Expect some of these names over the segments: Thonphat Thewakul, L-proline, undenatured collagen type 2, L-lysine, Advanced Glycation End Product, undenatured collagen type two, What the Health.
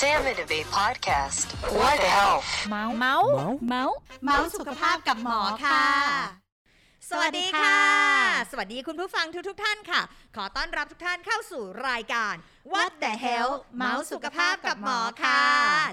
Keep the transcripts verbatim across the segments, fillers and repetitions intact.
Sam and a Babe Podcast What the Health เมาส์เมาส์เมาส์เมาส์สุขภาพกับหมอค่ะสวัสดีค่ะสวัสดีคุณผู้ฟังทุกทุกท่านค่ะขอต้อนรับทุกท่านเข้าสู่รายการ What the Health เมาส์สุขภาพกับหมอค่ะ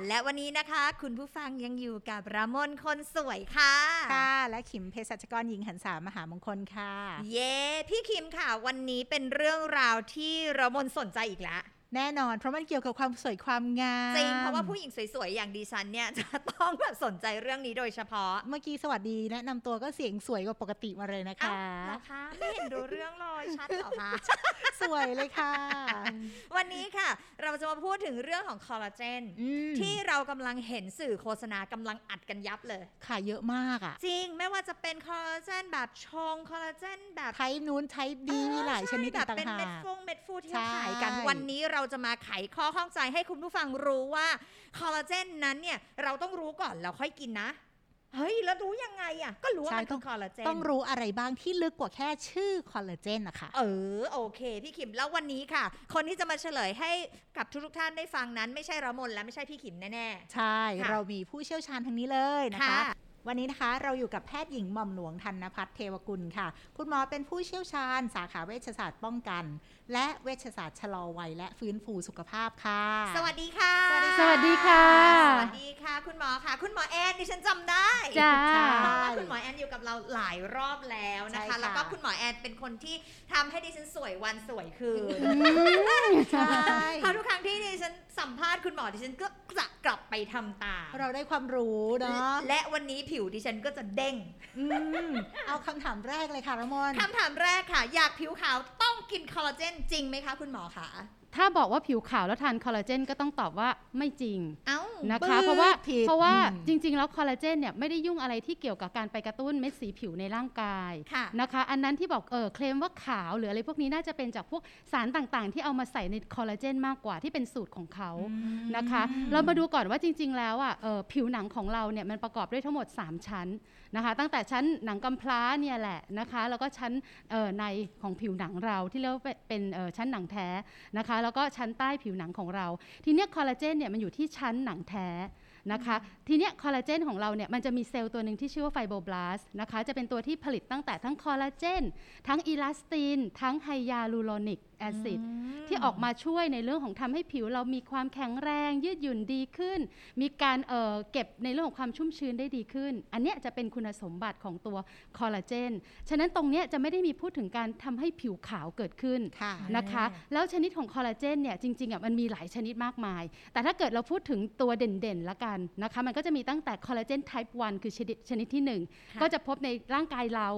และวันนี้นะคะคุณผู้ฟังยังอยู่กับระมนคนสวยค่ะค่ะและขิมเภสัชกรหญิงหันษามหามงคลค่ะเย้พี่ขิมค่ะวันนี้เป็นเรื่องราวที่ระมนสนใจอีกแล้วแน่นอนเพราะมันเกี่ยวกับความสวยความงามจริงเพราะว่าผู้หญิงสวยๆอย่างดิฉันเนี่ยจะต้องแบบสนใจเรื่องนี้โดยเฉพาะเมื่อกี้สวัสดีแนะนำตัวก็เสียงสวยกว่าปกติมาเลยนะคะเหรอคะไม่เห็นดูเรื่องเลยชัดเหรอคะสวยเลยค่ะวันนี้ค่ะเราจะมาพูดถึงเรื่องของคอลลาเจนที่เรากำลังเห็นสื่อโฆษณากำลังอัดกันยับเลยค่ะเยอะมากอ่ะจริงไม่ว่าจะเป็นคอลลาเจนแบบชงคอลลาเจนแบบไทป์นู้นไทป์ดีมีหลายชนิดต่างๆแบบเป็นเม็ดฟงเม็ดฟูที่ขายกันวันนี้เราจะมาไขข้อข้องใจให้คุณผู้ฟังรู้ว่าคอลลาเจนนั้นเนี่ยเราต้องรู้ก่อนแล้วค่อยกินนะเฮ้ยแล้วรู้ยังไงอ่ะก็รู้ว่ามันคือคอลลาเจนต้องรู้อะไรบ้างที่ลึกกว่าแค่ชื่อคอลลาเจนนะคะเออโอเคพี่ขิมแล้ววันนี้ค่ะคนที่จะมาเฉลยให้กับทุกๆท่านได้ฟังนั้นไม่ใช่เรามนและไม่ใช่พี่ขิมแน่ๆใช่เรามีผู้เชี่ยวชาญทางนี้เลยนะคะวันนี้นะคะเราอยู่กับแพทย์หญิงหม่อมหลวงธนภัทรเทวกุลค่ะคุณหมอเป็นผู้เชี่ยวชาญสาขาเวชศาสตร์ป้องกันและเวชศาสตร์ชะลอวัยและฟื้นฟูสุขภาพค่ะสวัสดีค่ะสวัสดีค่ะสวัสดีค่ะคุณหมอค่ะคุณหมอแอนดิฉันจำได้จ้าคุณหมอแอนอยู่กับเราหลายรอบแล้วนะคะแล้วก็คุณหมอแอนเป็นคนที่ทำให้ดิฉันสวยวันสวยคืนใช่เพราะทุกครั้งที่ดิฉันสัมภาษณ์คุณหมอดิฉันก็จะกลับไปทำตามเราได้ความรู้เนาะและวันนี้ผิวดิฉันก็จะเด้งอืมเอาคำถามแรกเลยค่ะระมนคำถามแรกค่ะอยากผิวขาวต้องกินคอลลาเจนจริงไหมคะคุณหมอคะถ้าบอกว่าผิวขาวแล้วทานคอลลาเจนก็ต้องตอบว่าไม่จริงนะคะเพราะว่าเพราะว่าจริงๆแล้วคอลลาเจนเนี่ยไม่ได้ยุ่งอะไรที่เกี่ยวกับการไปกระตุ้นเม็ดสีผิวในร่างกายนะคะอันนั้นที่บอกเออเคลมว่าขาวหรืออะไรพวกนี้น่าจะเป็นจากพวกสารต่างๆที่เอามาใส่ในคอลลาเจนมากกว่าที่เป็นสูตรของเขานะคะเรามาดูก่อนว่าจริงๆแล้วอ่ะเออผิวหนังของเราเนี่ยมันประกอบด้วยทั้งหมดสามชั้นนะคะตั้งแต่ชั้นหนังกำพร้าเนี่ยแหละนะคะแล้วก็ชั้นเอ่อในของผิวหนังเราที่เรียกว่าเป็นเอ่อชั้นหนังแท้นะคะแล้วก็ชั้นใต้ผิวหนังของเราทีเนี้ยคอลลาเจนเนี่ยมันอยู่ที่ชั้นหนังแท้นะคะทีเนี้ยคอลลาเจนของเราเนี่ยมันจะมีเซลล์ตัวนึงที่ชื่อว่าไฟโบลาสต์นะคะจะเป็นตัวที่ผลิตตั้งแต่ทั้งคอลลาเจนทั้งอีลาสตินทั้งไฮยาลูโรนิกแอซิดที่ออกมาช่วยในเรื่องของทำให้ผิวเรามีความแข็งแรงยืดหยุ่นดีขึ้นมีการ เอ่อ เก็บในเรื่องของความชุ่มชื้นได้ดีขึ้นอันเนี้ยจะเป็นคุณสมบัติของตัวคอลลาเจนฉะนั้นตรงเนี้ยจะไม่ได้มีพูดถึงการทำให้ผิวขาวเกิดขึ้นนะคะแล้วชนิดของคอลลาเจนเนี่ยจริงๆอ่ะมันมีหลายชนิดมากมายแต่ถ้าเกิดเราพูดถึงตัวเด่นๆละกันนะคะมันก็จะมีตั้งแต่คอลลาเจน type หนึ่งคือชนิดที่หนึ่งก็จะพบในร่างกายเรา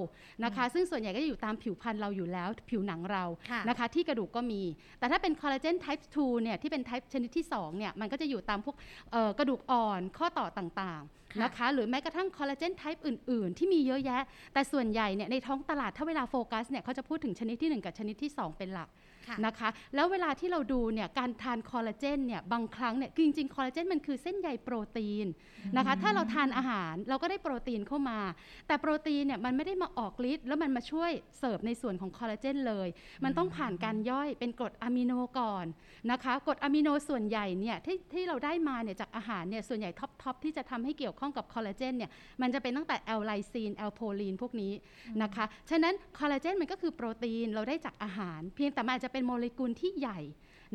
นะคะซึ่งส่วนใหญ่ก็จะอยู่ตามผิวพรรณเราอยู่แล้วผิวหนังเรานะคะที่กระดูกก็มีแต่ถ้าเป็นคอลลาเจน type ทูเนี่ยที่เป็น type ชนิดที่สองเนี่ยมันก็จะอยู่ตามพวกกระดูกอ่อนข้อต่อต่างๆนะคะหรือแม้กระทั่งคอลลาเจน type อื่นๆที่มีเยอะแยะแต่ส่วนใหญ่เนี่ยในท้องตลาดถ้าเวลาโฟกัสเนี่ยเขาจะพูดถึงชนิดที่หนึ่งกับชนิดที่สองเป็นหลักนะคะแล้วเวลาที่เราดูเนี่ยการทานคอลลาเจนเนี่ยบางครั้งเนี่ยจริงๆคอลลาเจนมันคือเส้นใยโปรตีนนะคะถ้าเราทานอาหารเราก็ได้โปรตีนเข้ามาแต่โปรตีนเนี่ยมันไม่ได้มาออกฤทธิ์แล้วมันมาช่วยเสิร์ฟในส่วนของคอลลาเจนเลยมันต้องผ่านการย่อยเป็นกรดอะมิโนก่อนนะคะกรดอะมิโนส่วนใหญ่เนี่ยที่ที่เราได้มาเนี่ยจากอาหารเนี่ยส่วนใหญ่ท็อปๆที่จะทำให้เกี่ยวข้องกับคอลลาเจนเนี่ยมันจะเป็นตั้งแต่ L-lysine L-proline พวกนี้นะคะฉะนั้นคอลลาเจนมันก็คือโปรตีนเราได้จากอาหารเพียงแต่มันอาจจะเป็นโมเลกุลที่ใหญ่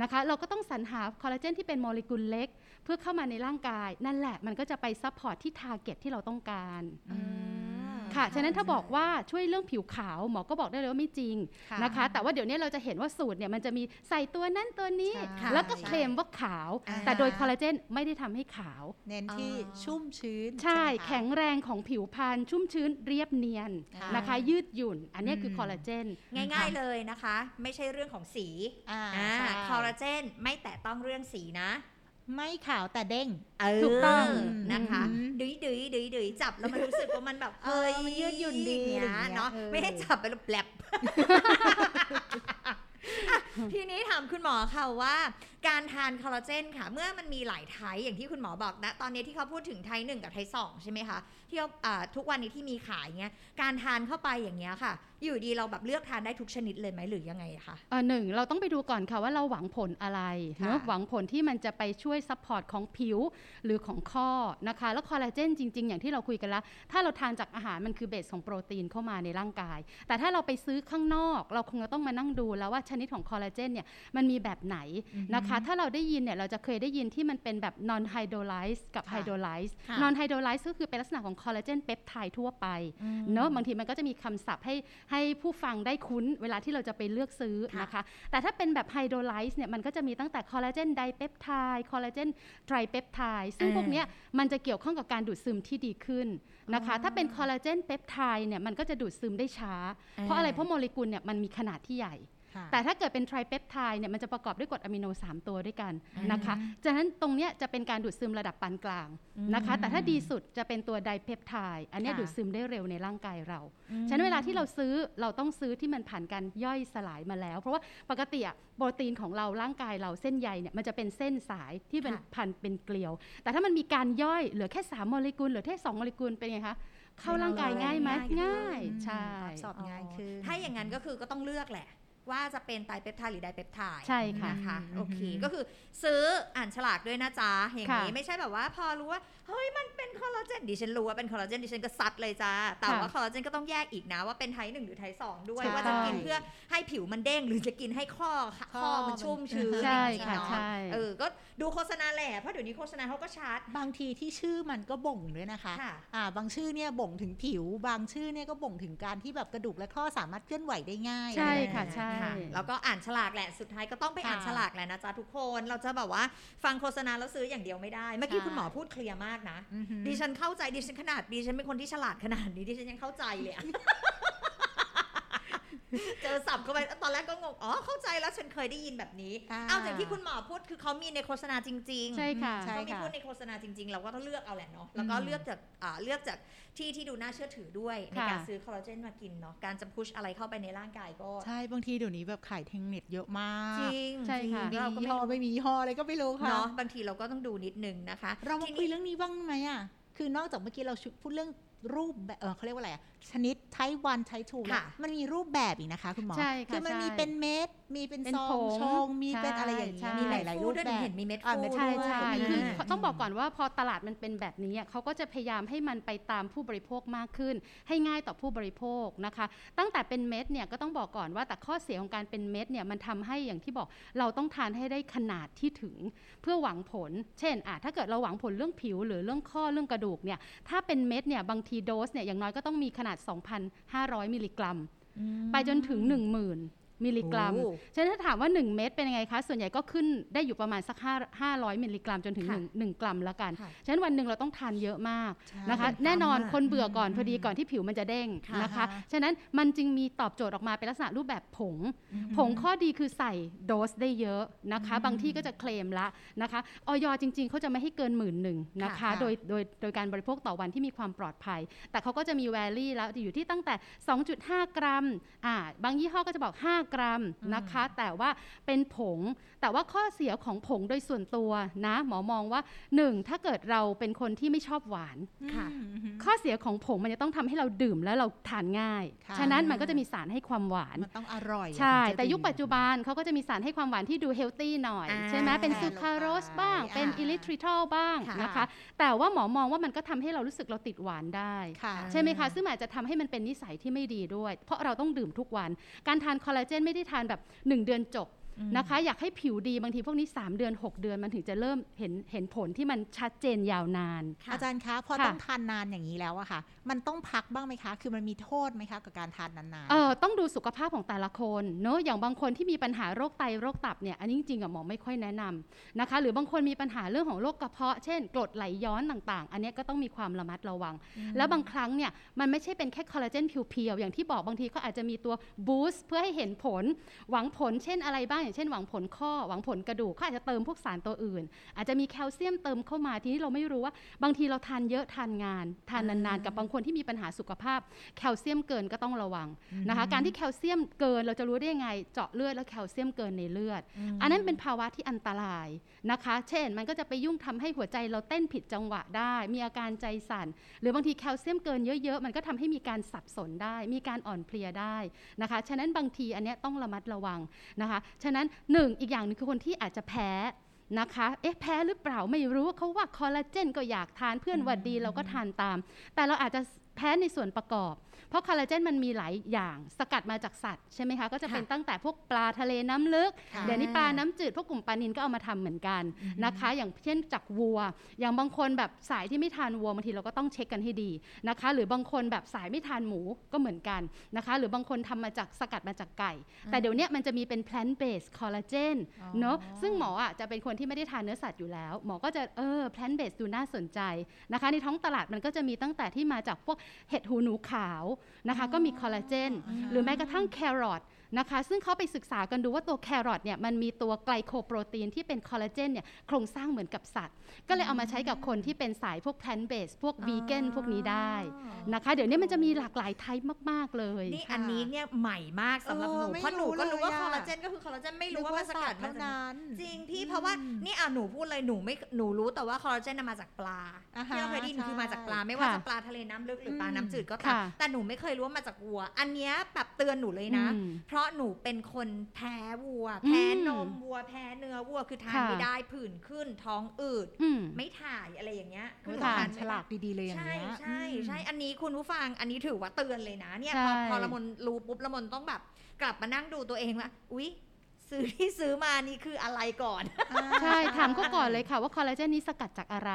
นะคะเราก็ต้องสรรหาคอลลาเจนที่เป็นโมเลกุลเล็กเพื่อเข้ามาในร่างกายนั่นแหละมันก็จะไปซัพพอร์ตที่ทาร์เก็ตที่เราต้องการค่ะฉะนั้นถ้าบอกว่าช่วยเรื่องผิวขาวหมอก็บอกได้เลยว่าไม่จริงนะคะแต่ว่าเดี๋ยวนี้เราจะเห็นว่าสูตรเนี่ยมันจะมีใส่ตัวนั้นตัวนี้แล้วก็เคลมว่าขาวแต่โดยคอลลาเจนไม่ได้ทำให้ขาวเน้นที่ชุ่มชื้นใช่แข็งแรงของผิวพรรณชุ่มชื้นเรียบเนียนนะคะยืดหยุ่นอันนี้คือคอลลาเจนง่ายๆเลยนะคะไม่ใช่เรื่องของสีคอลลาเจนไม่แตะต้องเรื่องสีนะไม่ขาวแต่เด้งถูกต้องนะคะดุยดุยดุยดุยจับแล้วมันรู้สึกว่ามันแบบเอ้ยมันยืดหยุ่นดีเนาะไม่ให้จับไปแล้วแผลบทีนี้ถามคุณหมอค่ะว่า การทานคอลลาเจนค่ะเมื่อมันมีหลายไทป์อย่างที่คุณหมอบอกนะตอนนี้ที่เขาพูดถึงไทป์หนึ่งกับไทป์สองใช่ไหมคะที่ทุกวันนี้ที่มีขายเงี้ยการทานเข้าไปอย่างเงี้ยค่ะอยู่ดีเราแบบเลือกทานได้ทุกชนิดเลยไหมหรือยังไงคะอ่าหนึ่งเราต้องไปดูก่อนค่ะว่าเราหวังผลอะไรเนอะหวังผลที่มันจะไปช่วยซัพพอร์ตของผิวหรือของข้อนะคะแล้วคอลลาเจนจริงๆอย่างที่เราคุยกันแล้วถ้าเราทานจากอาหารมันคือเบสของโปรตีนเข้ามาในร่างกายแต่ถ้าเราไปซื้อข้างนอกเราคงจะต้องมานั่งดูแล้วว่าชนิดของคอลลาเจนเนี่ยมันมีแบบไหนนะคะถ้าเราได้ยินเนี่ยเราจะเคยได้ยินที่มันเป็นแบบ non hydrolyzed กับ hydrolyzed non hydrolyzed ก็คือเป็นลักษณะของคอลลาเจนเปปไทด์ทั่วไปเนอะบางทีมันก็จะมีคำศัพท์ให้ให้ผู้ฟังได้คุ้นเวลาที่เราจะไปเลือกซื้อนะคะแต่ถ้าเป็นแบบไฮโดรไลซ์เนี่ยมันก็จะมีตั้งแต่คอลลาเจนไดเปปไทด์คอลลาเจนไตรเปปไทด์ซึ่งพวกนี้มันจะเกี่ยวข้องกับการดูดซึมที่ดีขึ้นนะคะถ้าเป็นคอลลาเจนเปปไทด์เนี่ยมันก็จะดูดซึมได้ช้าเพราะอะไรเพราะโมเลกุลเนี่ยมันมีขนาดที่ใหญ่แต่ถ้าเกิดเป็นไตรเปปไทด์เนี่ยมันจะประกอบด้วยกรดอะมิโนสามตัวด้วยกันนะคะฉะนั้นตรงเนี้ยจะเป็นการดูดซึมระดับปานกลางนะคะแต่ถ้าดีสุดจะเป็นตัวไดเปปไทด์อันนี้ดูดซึมได้เร็วในร่างกายเราฉะนั้นเวลาที่เราซื้อเราต้องซื้อที่มันผ่านการย่อยสลายมาแล้วเพราะว่าปกติอะโปรตีนของเราร่างกายเราเส้นใยเนี่ยมันจะเป็นเส้นสายที่เป็นพันเป็นเกลียวแต่ถ้ามันมีการย่อยเหลือแค่สามโมเลกุลเหลือแค่สองโมเลกุลเป็นไงคะเข้าร่างกายง่ายไหมง่ายใช่สอบง่ายคือถ้าอย่างนั้นก็คือก็ต้องเลือกแหละว่าจะเป็นไตรเปปไทด์หรือไดเปปไทด์ใช่ค่ะนะคะโอเคก็คือซื้ออ่านฉลากด้วยนะจ๊ะอย่างนี้ไม่ใช่แบบว่าพอรู้ว่าเฮ้ยมันเป็นคอลลาเจนดิฉันรู้ว่าเป็นคอลลาเจนดิฉันก็ซัดเลยจ้าแต่ว่าคอลลาเจนก็ต้องแยกอีกนะว่าเป็นไทป์หนึ่งหรือไทป์สองด้วยว่าจะกินเพื่อให้ผิวมันเด้งหรือจะกินให้ข้อข้อมันชุ่มชื้นใช่ค่ะใช่เออก็ดูโฆษณาแหละเพราะเดี๋ยวนี้โฆษณาเขาก็ชาร์จบางทีที่ชื่อมันก็บ่งด้วยนะคะอ่าบางชื่อเนี่ยบ่งถึงผิวบางชื่อเนี่ยก็บ่งถึงการที่แบบกระดูกและข้อสามารถเคลื่อนไหวได้ง่ายใช่ค่ะใช่แล้วก็อ่านฉลากแหละสุดท้ายก็ต้องไปอ่านฉลากแหละนะจ๊ะทุกคนเราจะแบบว่าฟังโฆษณาแล้วซื้ออย่างเดียวไม่ได้เมื่อกี้คุณหมอพูดเคลียร์มากนะดิฉันเข้าใจดิฉันขนาดดิฉันเป็นคนที่ฉลาดขนาดนี้ดิฉันยังเข้าใจเลยอะ เจอสับเข้าไปตอนแรกก็งงอ๋อเข้าใจแล้วฉันเคยได้ยินแบบนี้เอาจากที่คุณหมอพูดคือเขามีในโฆษณาจริงๆใช่ค่ะเขามีพูดในโฆษณาจริงๆเราก็ต้องเลือกเอาแหละเนาะแล้วก็เลือกจากเลือกจากที่ที่ดูน่าเชื่อถือด้วยในการซื้อคอลลาเจนมากินเนาะการจะพุชอะไรเข้าไปในร่างกายก็ใช่บางทีเดี๋ยวนี้แบบขายทางเน็ตเยอะมากจริงใช่ค่ะเราก็ไม่รู้ไม่มียี่ห้ออะไรก็ไม่รู้ค่ะเนาะบางทีเราก็ต้องดูนิดนึงนะคะเรามาคุยเรื่องนี้บ้างไหมอ่ะคือนอกจากเมื่อกี้เราพูดเรื่องรูปแบบ เอ่อ เขาเรียกว่าอะไรอ่ะชนิด type หนึ่ง type สองมันมีรูปแบบอีกนะคะคุณหมอคือมันมีเป็นเม็ดมีเป็นซองชงมีเป็นอะไรอย่างนี้มีหลายๆรูปแบบเห็นมีเม็ดฟูใช่ใช่คือต้องบอกก่อนว่าพอตลาดมันเป็นแบบนี้เขาก็จะพยายามให้มันไปตามผู้บริโภคมากขึ้นให้ง่ายต่อผู้บริโภคนะคะตั้งแต่เป็นเม็ดเนี่ยก็ต้องบอกก่อนว่าแต่ข้อเสียของการเป็นเม็ดเนี่ยมันทำให้อย่างที่บอกเราต้องทานให้ได้ขนาดที่ถึงเพื่อหวังผลเช่นอ่ะถ้าเกิดเราหวังผลเรื่องผิวหรือเรื่องข้อเรื่องกระดูกเนี่ยถ้าเป็นเม็ดเนี่ยบางทีโดสเนี่ยอย่างน้อยก็ต้องมีขนาด สองพันห้าร้อย มิลลิกรัมไปจนถึง หนึ่งหมื่นมิลลิกรัมฉะนั้นถ้าถามว่าหนึ่งเม็ดเป็นยังไงคะส่วนใหญ่ก็ขึ้นได้อยู่ประมาณสักห้าร้อยมิลลิกรัมจนถึงหนึ่งกรัมแล้วกันฉะนั้นวันหนึ่งเราต้องทานเยอะมากนะคะแน่นอนคนเบื่อก่อนพอดีก่อนที่ผิวมันจะเด้งนะคะฉะนั้นมันจึงมีตอบโจทย์ออกมาเป็นลักษณะรูปแบบผงผงข้อดีคือใส่โดสได้เยอะนะคะบางที่ก็จะเคลมละนะคะออยจริงๆเขาจะไม่ให้เกินหมื่นหนึ่งนะคะโดยโดยโดยการบริโภคต่อวันที่มีความปลอดภัยแต่เขาก็จะมีแวรี่แล้วอยู่ที่ตั้งแต่ สองจุดห้า กรัมอ่าบางยี่ห้อก็จะบอกห้ากรัมกรัมนะคะแต่ว่าเป็นผงแต่ว่าข้อเสียของผงโดยส่วนตัวนะหมอมองว่าหนึ่งถ้าเกิดเราเป็นคนที่ไม่ชอบหวานข้อเสียของผงมันจะต้องทำให้เราดื่มแล้วเราทานง่ายฉะนั้นมันก็จะมีสารให้ความหวานมันต้องอร่อยใช่แต่ยุคปัจจุบันเขาก็จะมีสารให้ความหวานที่ดูเฮลตี้หน่อยใช่ไหมเป็นซูคราโรสบ้างเป็นอิลิทริทอลบ้างนะคะแต่ว่าหมอมองว่ามันก็ทำให้เรารู้สึกเราติดหวานได้ใช่ไหมคะซึ่งอาจจะทำให้มันเป็นนิสัยที่ไม่ดีด้วยเพราะเราต้องดื่มทุกวันการทานคอลลาเจนไม่ได้ทานแบบหนึ่งเดือนจบนะคะอยากให้ผิวดีบางทีพวกนี้สามเดือนหกเดือนมันถึงจะเริ่มเห็นเห็นผลที่มันชัดเจนยาวนานอาจารย์คะพอต้องทานนานอย่างนี้แล้วอะค่ะมันต้องพักบ้างไหมคะคือมันมีโทษไหมคะกับการทานนานๆเออต้องดูสุขภาพของแต่ละคนเนอะอย่างบางคนที่มีปัญหาโรคไตโรคตับเนี่ยอันนี้จริงๆอะหมอไม่ค่อยแนะนำนะคะหรือบางคนมีปัญหาเรื่องของโรคกระเพาะเช่นกรดไหลย้อนต่างๆอันนี้ก็ต้องมีความระมัดระวังแล้วบางครั้งเนี่ยมันไม่ใช่เป็นแค่คอลลาเจนเพียวๆอย่างที่บอกบางทีเขาอาจจะมีตัวบูสต์เพื่อให้เห็นผลหวังผลเช่นอะไรบ้าง อย่างเช่นหวังผลข้อหวังผลกระดูกเขาอาจจะเติมพวกสารตัวอื่นอาจจะมีแคลเซียมเติมเข้ามาทีนี้เราไม่รู้ว่าบางทีเราทานเยอะทานงานทานนานๆกับบางคนที่มีปัญหาสุขภาพแคลเซียมเกินก็ต้องระวังนะคะการที่แคลเซียมเกินเราจะรู้ได้ยังไงเจาะเลือดแล้วแคลเซียมเกินในเลือดอันนั้นเป็นภาวะที่อันตรายนะคะเช่นมันก็จะไปยุ่งทำให้หัวใจเราเต้นผิดจังหวะได้มีอาการใจสั่นหรือบางทีแคลเซียมเกินเยอะๆมันก็ทำให้มีการสับสนได้มีการอ่อนเพลียได้นะคะฉะนั้นบางทีอันเนี้ยต้องระมัดระวังนะคะฉะนั้นหนึ่งอีกอย่างนึงคือคนที่อาจจะแพ้นะคะเอ๊ะแพ้หรือเปล่าไม่รู้เขาว่าคอลลาเจนก็อยากทานเพื่อนว่าดีเราก็ทานตามแต่เราอาจจะแพ้ในส่วนประกอบเพราะคอลลาเจนมันมีหลายอย่างสกัดมาจากสัตว์ใช่ไหมคะก็จะเป็นตั้งแต่พวกปลาทะเลน้ำลึกเดี๋ยวนี้ปลาน้ำจืดพวกกลุ่มปลานิลก็เอามาทำเหมือนกันนะคะอย่างเช่นจากวัวอย่างบางคนแบบสายที่ไม่ทานวัวบางทีเราก็ต้องเช็คกันให้ดีนะคะหรือบางคนแบบสายไม่ทานหมูก็เหมือนกันนะคะหรือบางคนทำมาจากสกัดมาจากไก่แต่เดี๋ยวนี้มันจะมีเป็น plant based collagen เนาะซึ่งหมออ่ะจะเป็นคนที่ไม่ได้ทานเนื้อสัตว์อยู่แล้วหมอก็จะเออ plant based ดูน่าสนใจนะคะในท้องตลาดมันก็จะมีตั้งแต่ที่มาจากพวกเห็ดหูหนูขาวนะคะก็มีคอลลาเจนหรือแม้กระทั่งแครอทนะคะซึ่งเขาไปศึกษากันดูว่าตัวแครอทเนี่ยมันมีตัวไกลโคโปรตีนที่เป็นคอลลาเจนเนี่ยโครงสร้างเหมือนกับสัตว์ก็เลยเอามาใช้กับคนที่เป็นสายพวกแพลนเบสพวกวีแกนพวกนี้ได้นะคะเดี๋ยวนี้มันจะมีหลากหลายไทป์มากๆเลยนี่อันนี้เนี่ยใหม่มากสำหรับหนูเพราะหนูก็รู้ว่าคอลลาเจนก็คือคอลลาเจนไม่รู้ว่ามันสกัดเท่านั้นจริงพี่เพราะว่านี่อ่ะหนูพูดเลยหนูไม่หนูรู้แต่ว่าคอลลาเจนมาจากปลาที่เราเคยได้ยินคือมาจากปลาไม่ว่าจะปลาทะเลน้ำลึกหรือปลาน้ำจืดก็ตามแต่หนูไม่เคยรู้ว่ามาจากวัวอันเนี้ยแบบเตือนหนูเลยนะเพราะหนูเป็นคนแพ้วัวแพ้นมวัวแพ้เนื้อวัวคือทานไม่ได้ผื่นขึ้นท้องอืดไม่ถ่ายอะไรอย่างเงี้ยคือทานฉลากดีๆเลยอย่างเงี้ยใช่ใช่อันนี้คุณผู้ฟังอันนี้ถือว่าเตือนเลยนะเนี่ยพอพอละมนรู้ปุ๊บละมนต้องแบบกลับมานั่งดูตัวเองว่าอุ๊ยซื้อที่ซื้อมานี่คืออะไรก่อนใช่ถามก็ก่อนเลยค่ะว่าคอลลาเจนนี้สกัดจากอะไร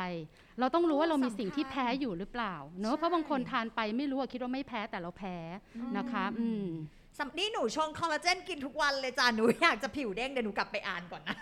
เราต้องรู้ว่าเรามีสิ่งที่แพ้อยู่หรือเปล่าเนอะเพราะบางคนทานไปไม่รู้คิดว่าไม่แพ้แต่เราแพ้นะคะอืมนี่หนูชงคอลลาเจนกินทุกวันเลยจ้าหนูอยากจะผิวเด้งเดี๋ยวหนูกลับไปอ่านก่อนนะ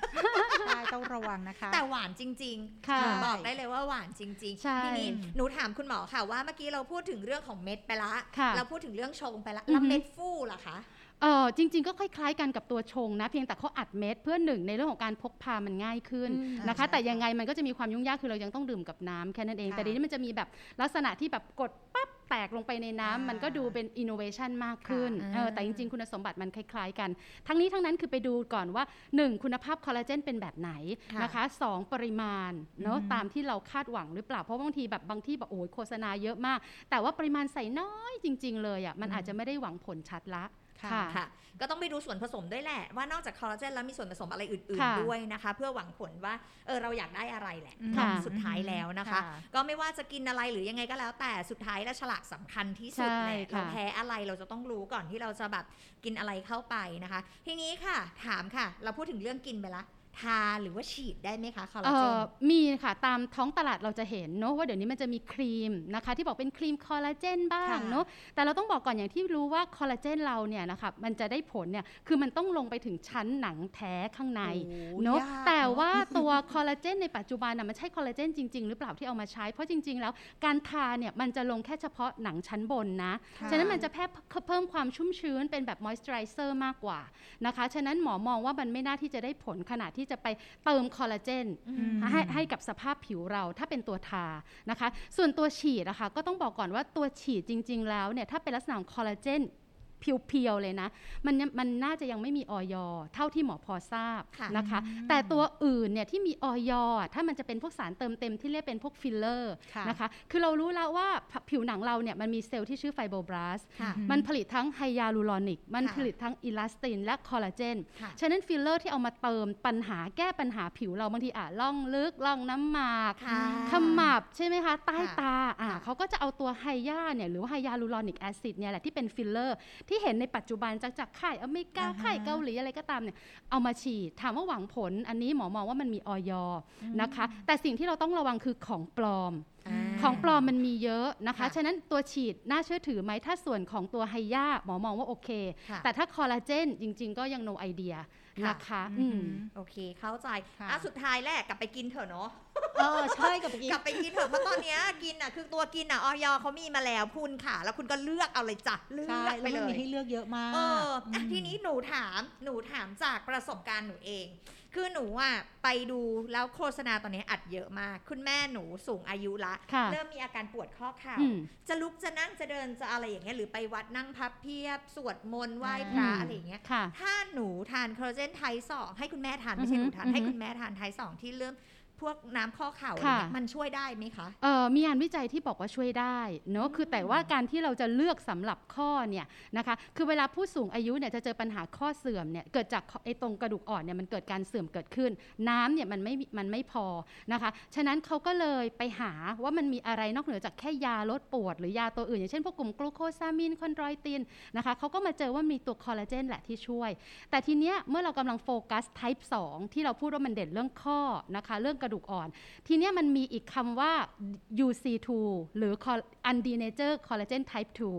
ใช่ต้องระวังนะคะแต่หวานจริงๆบอกได้เลยว่าหวานจริงๆทีนี้หนูถามคุณหมอค่ะว่าเมื่อกี้เราพูดถึงเรื่องของเม็ดไปละเราพูดถึงเรื่องชงไปละแล้วเม็ดฟูล่ะคะเออจริงๆก็คล้ายๆกันกับตัวชงนะเพียงแต่เขาอัดเม็ดเพื่อหนึ่งในเรื่องของการพกพามันง่ายขึ้นนะคะแต่ยังไงมันก็จะมีความยุ่งยากคือเรายังต้องดื่มกับน้ำแค่นั้นเองแต่ทีนี้มันจะมีแบบลักษณะที่แบบกดปั๊บแตกลงไปในน้ำมันก็ดูเป็นอินโนเวชันมากขึ้นเออแต่จริงๆคุณสมบัติมันคล้ายๆกันทั้งนี้ทั้งนั้นคือไปดูก่อนว่าหนึ่งคุณภาพคอลลาเจนเป็นแบบไหนนะคะสองปริมาณเนาะตามที่เราคาดหวังหรือเปล่าเพราะบางทีแบบบางที่แบบโอ้ยโฆษณาเยอะมากแต่ว่าปริมาณใส่น้อยจริงๆเลยอ่ะมันอาจจะไม่ได้หวังผลชัดละค่ะก็ต้องไปดูส่วนผสมด้วยแหละว่านอกจากคอลลาเจนแล้วมีส่วนผสมอะไรอื่นๆด้วยนะคะเพื่อหวังผลว่าเออเราอยากได้อะไรแหละสุดท้ายแล้วนะคะก็ไม่ว่าจะกินอะไรหรือยังไงก็แล้วแต่สุดท้ายแล้วฉลากสำคัญที่สุดแหละเราแพ้อะไรเราจะต้องรู้ก่อนที่เราจะแบบกินอะไรเข้าไปนะคะทีนี้ค่ะถามค่ะเราพูดถึงเรื่องกินไปละทาหรือว่าฉีดได้ไหมคะคอลลาเจนมีค่ะตามท้องตลาดเราจะเห็นเนาะว่าเดี๋ยวนี้มันจะมีครีมนะคะที่บอกเป็นครีมคอลลาเจนบ้างเนาะแต่เราต้องบอกก่อนอย่างที่รู้ว่าคอลลาเจนเราเนี่ยนะคะมันจะได้ผลเนี่ยคือมันต้องลงไปถึงชั้นหนังแท้ข้างในเนาะแต่ว่าตัวคอลลาเจนในปัจจุบันน่ะมันใช่คอลลาเจนจริงๆหรือเปล่าที่เอามาใช้เพราะจริงๆแล้วการทาเนี่ยมันจะลงแค่เฉพาะหนังชั้นบนนะฉะนั้นมันจะแค่เพิ่มความชุ่มชื้นเป็นแบบมอยส์เจอไรเซอร์มากกว่านะคะฉะนั้นหมอมองว่ามันไม่น่าที่จะได้ผลขนาดที่จะไปเติมคอลลาเจนให้ให้กับสภาพผิวเราถ้าเป็นตัวทานะคะส่วนตัวฉีดนะคะก็ต้องบอกก่อนว่าตัวฉีดจริงๆแล้วเนี่ยถ้าเป็นลักษณะของคอลลาเจนเพียวๆเลยนะมันมันน่าจะยังไม่มีออยเท่าที่หมอพอทราบนะคะแต่ตัวอื่นเนี่ยที่มีออยถ้ามันจะเป็นพวกสารเติมเต็มที่เรียกเป็นพวกฟิลเลอร์นะคะคือเรารู้แล้วว่าผิวหนังเราเนี่ยมันมีเซลล์ที่ชื่อไฟโบบลาสต์มันผลิตทั้งไฮยาลูรอนิกมันผลิตทั้งอิลาสตินและคอลลาเจนฉะนั้นฟิลเลอร์ที่เอามาเติมปัญหาแก้ปัญหาผิวเราบางทีอ่ะล่องลึกล่องน้ำหมากขมับใช่ไหมคะใต้ตาอ่ะเขาก็จะเอาตัวไฮยาเนี่ยหรือไฮยาลูรอนิกแอซิดเนี่ยแหละที่เป็นฟิลเลอร์ที่เห็นในปัจจุบันจากจากค่ายอเมริกาค่ายเกาหลีอะไรก็ตามเนี่ยเอามาฉีดถามว่าหวังผลอันนี้หมอมองว่ามันมีออยนะคะแต่สิ่งที่เราต้องระวังคือของปลอมของปลอมมันมีเยอะนะคะฉะนั้นตัวฉีดน่าเชื่อถือไหมถ้าส่วนของตัวไฮยาหมอมองว่าโอเคแต่ถ้าคอลลาเจนจริงๆก็ยัง no idea นะคะโอเคเข้าใจอ่ะสุดท้ายแหละกลับไปกินเถอะเนาะ เออใช่กลับไปกินกลับไปกินเถอะเพราะตอนนี้กินอ่ะคือตัวกินอ่ะออยเขามีมาแล้วคุณค่ะแล้วคุณก็เลือกเอาเลยจ้ะเลือกไปเลยมีให้เลือกเยอะมากเออทีนี้หนูถามหนูถามจากประสบการณ์หนูเองคือหนูอ่ะไปดูแล้วโฆษณาตอนนี้อัดเยอะมากคุณแม่หนูสูงอายุละเริ่มมีอาการปวดข้อเข่าจะลุกจะนั่งจะเดินจะอะไรอย่างเงี้ยหรือไปวัดนั่งพับเพียบสวดมนต์ไหว้พระอะไรอย่างเงี้ยถ้าหนูทานคอลลาเจนไทป์สองให้คุณแม่ทานไม่ใช่หนูทานให้คุณแม่ทานไทป์สองที่เริ่มพวกน้ำข้อเข่ามันช่วยได้ไหมคะเออมีงานวิจัยที่บอกว่าช่วยได้เนาะคือแต่ว่าการที่เราจะเลือกสำหรับข้อเนี่ยนะคะคือเวลาผู้สูงอายุเนี่ยจะเจอปัญหาข้อเสื่อมเนี่ยเกิดจากไอ้ตรงกระดูกอ่อนเนี่ยมันเกิดการเสื่อมเกิดขึ้นน้ำเนี่ยมันไม่มันไม่พอนะคะฉะนั้นเขาก็เลยไปหาว่ามันมีอะไรนอกเหนือจากแค่ยาลดปวดหรือยาตัวอื่นอย่างเช่นพวกกลุ่มกลูโคซามินคอนดรอยตินนะคะเขาก็มาเจอว่ามีตัวคอลลาเจนแหละที่ช่วยแต่ทีเนี้ยเมื่อเรากำลังโฟกัส type สองที่เราพูดว่ามันเด่นเรื่องข้อนะคะเรื่องกระดูกอ่อนทีนี้มันมีอีกคำว่า ยู ซี ทู หรือ undenatured collagen type ทู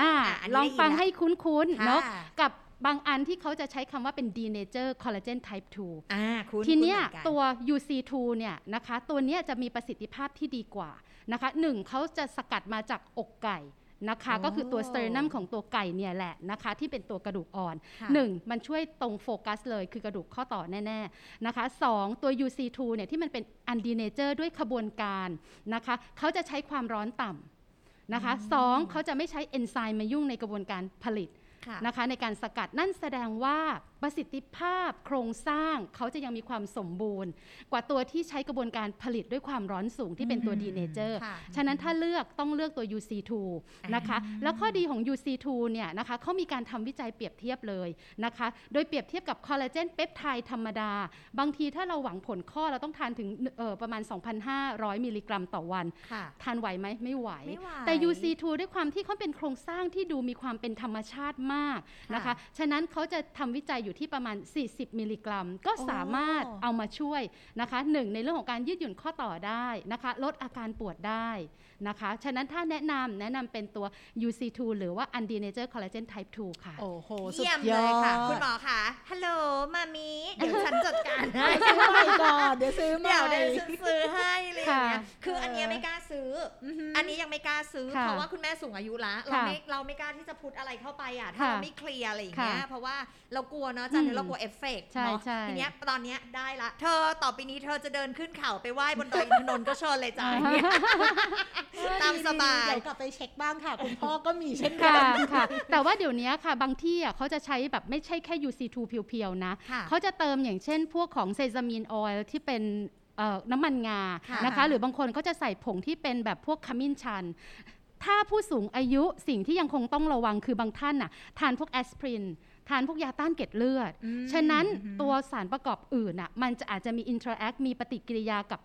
อ่าลองฟังให้คุ้นๆเนาะกับบางอันที่เขาจะใช้คำว่าเป็น denatured collagen type ทู อ่าทีนี้ตัว ยู ซี ทู เนี่ยนะคะตัวนี้จะมีประสิทธิภาพที่ดีกว่านะคะหนึ่งเขาจะสกัดมาจากอกไก่นะคะก็คือตัวสเตอร์นัมของตัวไก่เนี่ยแหละนะคะที่เป็นตัวกระดูกอ่อนหนึ่งมันช่วยตรงโฟกัสเลยคือกระดูกข้อต่อแน่ๆนะคะสองตัว ยู ซี ทู เนี่ยที่มันเป็นอันดีเนเจอร์ด้วยขบวนการนะคะเขาจะใช้ความร้อนต่ำนะคะสองเขาจะไม่ใช้เอนไซม์มายุ่งในกระบวนการผลิตนะคะในการสกัดนั่นแสดงว่าประสิทธิภาพโครงสร้างเขาจะยังมีความสมบูรณ์กว่าตัวที่ใช้กระบวนการผลิตด้วยความร้อนสูงที่เป็นตัวดีเนเจอร์ฉะนั้นถ้าเลือกต้องเลือกตัว ยู ซี ทู นะคะแล้วข้อดีของ ยู ซี ทู เนี่ยนะคะเขามีการทำวิจัยเปรียบเทียบเลยนะคะโดยเปรียบเทียบกับคอลลาเจนเปปไทด์ธรรมดาบางทีถ้าเราหวังผลข้อเราต้องทานถึงประมาณ สองพันห้าร้อย มิลลิกรัมต่อวันทานไหวไหมไม่ไหวแต่ ยู ซี ทู ด้วยความที่เขาเป็นโครงสร้างที่ดูมีความเป็นธรรมชาติมากนะคะฉะนั้นเขาจะทำวิจัยอยู่ที่ประมาณสี่สิบมิลลิกรัมก็สามารถเอามาช่วยนะคะหนึ่งในเรื่องของการยืดหยุ่นข้อต่อได้นะคะลดอาการปวดได้นะคะฉะนั้นถ้าแนะนำแนะนำเป็นตัว ยู ซี ทู หรือว่า undenatured collagen type ทู ค่ะโอ้โหสุดยอดค่ะคุณหมอค่ะฮัลโหลมามีเดี๋ยวฉันจัดการให้ซื้อใหม่ก่อนเดี๋ยวซื้อใหม่เดี๋ยวเดี๋ยวฉันซื้อให้เลยเนี่ยคืออันนี้ไม่กล้าซื้ออันนี้ยังไม่กล้าซื้อเพราะว่าคุณแม่สูงอายุละเราไม่เราไม่กล้าที่จะพูดอะไรเข้าไปอ่ะถ้าเราไม่เคลียร์อะไรอย่างเงี้ยเพราะว่าเรากลัวเนาะจันเรากลัวเอฟเฟกต์เนาะทีเนี้ยตอนเนี้ยได้ละเธอต่อไปนี้เธอจะเดินขึ้นเขาไปไหว้บนดอยอินทนนท์ก็เชิญเลยจ้ะตามสบายเดี๋ยวกลับไปเช็คบ้างค่ะคุณพ่อก็มีเช่นกันค่ะแต่ว่าเดี๋ยวนี้ค่ะบางที่อ่ะเขาจะใช้แบบไม่ใช่แค่ ยู ซี ทู เพียวๆนะเขาจะเติมอย่างเช่นพวกของเซซามินออยล์ที่เป็นน้ำมันงานะคะหรือบางคนก็จะใส่ผงที่เป็นแบบพวกขมิ้นชันถ้าผู้สูงอายุสิ่งที่ยังคงต้องระวังคือบางท่านน่ะทานพวกแอสไพรินทานพวกยาต้านเกล็ดเลือดฉะนั้นตัวสารประกอบอื่นน่ะมันจะอาจจะมีอินเทอร์แอคมีปฏิกิริยากับ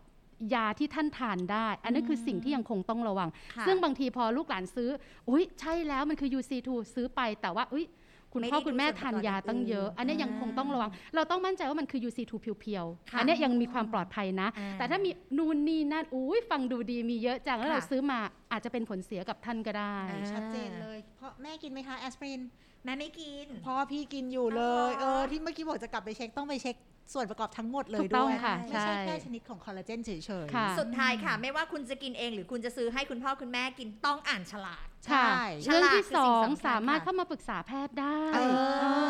ยาที่ท่านทานได้อันนั้นคือสิ่งที่ยังคงต้องระวังซึ่งบางทีพอลูกหลานซื้ออุ๊ยใช่แล้วมันคือ ยู ซี ทู ซื้อไปแต่ว่าอุ๊ยคุณพ่อคุณแม่ทานยาตั้งเยอะอันนี้ยังคงต้องระวังเราต้องมั่นใจว่ามันคือ ยู ซี ทู เพียวๆอันนี้ยังมีความปลอดภัยนะแต่ถ้ามีนูนนี่นั่นอุ้ยฟังดูดีมีเยอะจังแล้วเราซื้อมาอาจจะเป็นผลเสียกับท่านก็ได้ชัดเจนเลยเพราะแม่กินไหมคะแอสไพรินแม่ไม่กินพ่อพี่กินอยู่เลยเออที่เมื่อกี้บอกจะกลับไปเช็คต้องไปเช็คส่วนประกอบทั้งหมดเลยด้วยไม่ใช่แค่ชนิดของคอลลาเจนเฉยๆสุดท้ายค่ะไม่ว่าคุณจะกินเองหรือคุณจะซื้อให้คุณพ่อคุณแม่กินต้องอ่านฉลากใช่เรื่องที่สองสามารถเข้ามาปรึกษาแพทย์ได้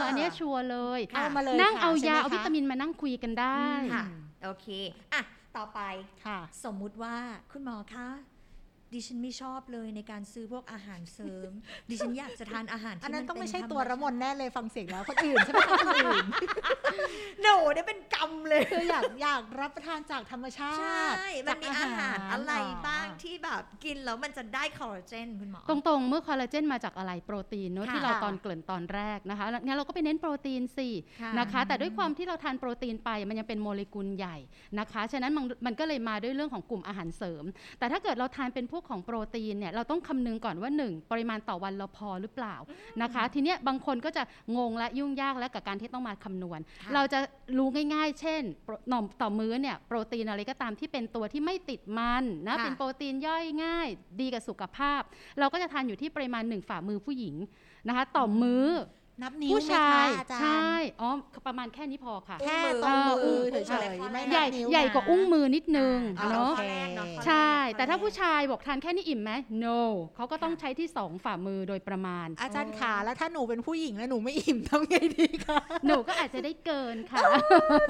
อันนี้ชัวร์เลยนั่งเอายาเอาวิตามินมานั่งคุยกันได้โอเคอ่ะต่อไปสมมุติว่าคุณหมอคะดิฉันไม่ชอบเลยในการซื้อพวกอาหารเสริมดิฉันอยากจะทานอาหารอันนั้นต้องไม่ใช่ตัวระมนแน่เลยฟังเสียงแล้วคนอื่นใช่ไหมคนอื่นโน่เนี่ยเป็นกรรมเลยคืออยากอยากรับประทานจากธรรมชาติใช่มันมีอาหารอะไรบ้างที่แบบกินแล้วมันจะได้คอลลาเจนคุณหมอตรงๆเมื่อคอลลาเจนมาจากอะไรโปรตีนเนาะที่เราตอนเกริ่นตอนแรกนะคะงั้นเราก็ไปเน้นโปรตีนสินะคะแต่ด้วยความที่เราทานโปรตีนไปมันยังเป็นโมเลกุลใหญ่นะคะฉะนั้นมันก็เลยมาด้วยเรื่องของกลุ่มอาหารเสริมแต่ถ้าเกิดเราทานเป็นพวกของโปรตีนเนี่ยเราต้องคำนึงก่อนว่าหนึ่งปริมาณต่อวันเราพอหรือเปล่านะคะทีเนี้ยบางคนก็จะงงและยุ่งยากและกับการที่ต้องมาคำนวณเราจะรู้ง่ายๆเช่นต่อมื้อเนี่ยโปรตีนอะไรก็ตามที่เป็นตัวที่ไม่ติดมันนะเป็นโปรตีนย่อยง่ายดีกับสุขภาพเราก็จะทานอยู่ที่ปริมาณหนึ่งฝ่ามือผู้หญิงนะคะต่อมื้อ นับนิ้วผู้ชายใช่อ๋อประมาณแค่นี้พอค่ะแค่ตรงมือเฉยๆใหญ่ใหญ่กว่าอุ้งมือนิดนึงเนาะใช่แต่ถ้าผู้ชายบอกทานแค่นี้อิ่มไหม no เขาก็ต้องใช้ที่สองฝ่ามือโดยประมาณอาจารย์ขาแล้วถ้าหนูเป็นผู้หญิงแล้วหนูไม่อิ่มทำไงดีคะหนูก็อาจจะได้เกินค่ะ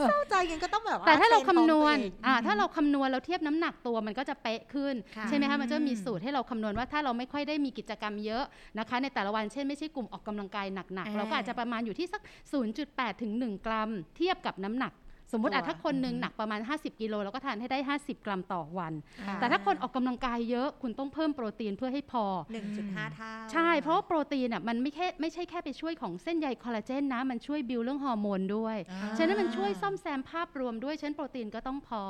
เศร้าใจกันก็ต้องแบบแต่ถ้าเราคำนวณอ่าถ้าเราคำนวณเราเทียบน้ำหนักตัวมันก็จะเป๊ะขึ้นใช่ไหมคะมันจะมีสูตรให้เราคำนวณว่าถ้าเราไม่ค่อยได้มีกิจกรรมเยอะนะคะในแต่ละวันเช่นไม่ใช่กลุ่มออกกำลังกายหนักๆเราก็อาจจะประมาณอยู่ที่สัก ศูนย์จุดแปดถึงหนึ่ง กรัมเทียบกับน้ำหนักสมมติถ้าคนหนึ่งหนักประมาณห้าสิบกิโลเราก็ทานให้ได้ห้าสิบกรัมต่อวันแต่ถ้าคนออกกำลังกายเยอะคุณต้องเพิ่มโปรตีนเพื่อให้พอ หนึ่งจุดห้า เท่าใช่เพราะโปรตีนอ่ะมันไม่แค่ไม่ใช่แค่ไปช่วยของเส้นใยคอลลาเจนนะมันช่วยบิวเรื่องฮอร์โมนด้วยฉะนั้นมันช่วยซ่อมแซมภาพรวมด้วยฉะนั้นโปรตีนก็ต้องพอ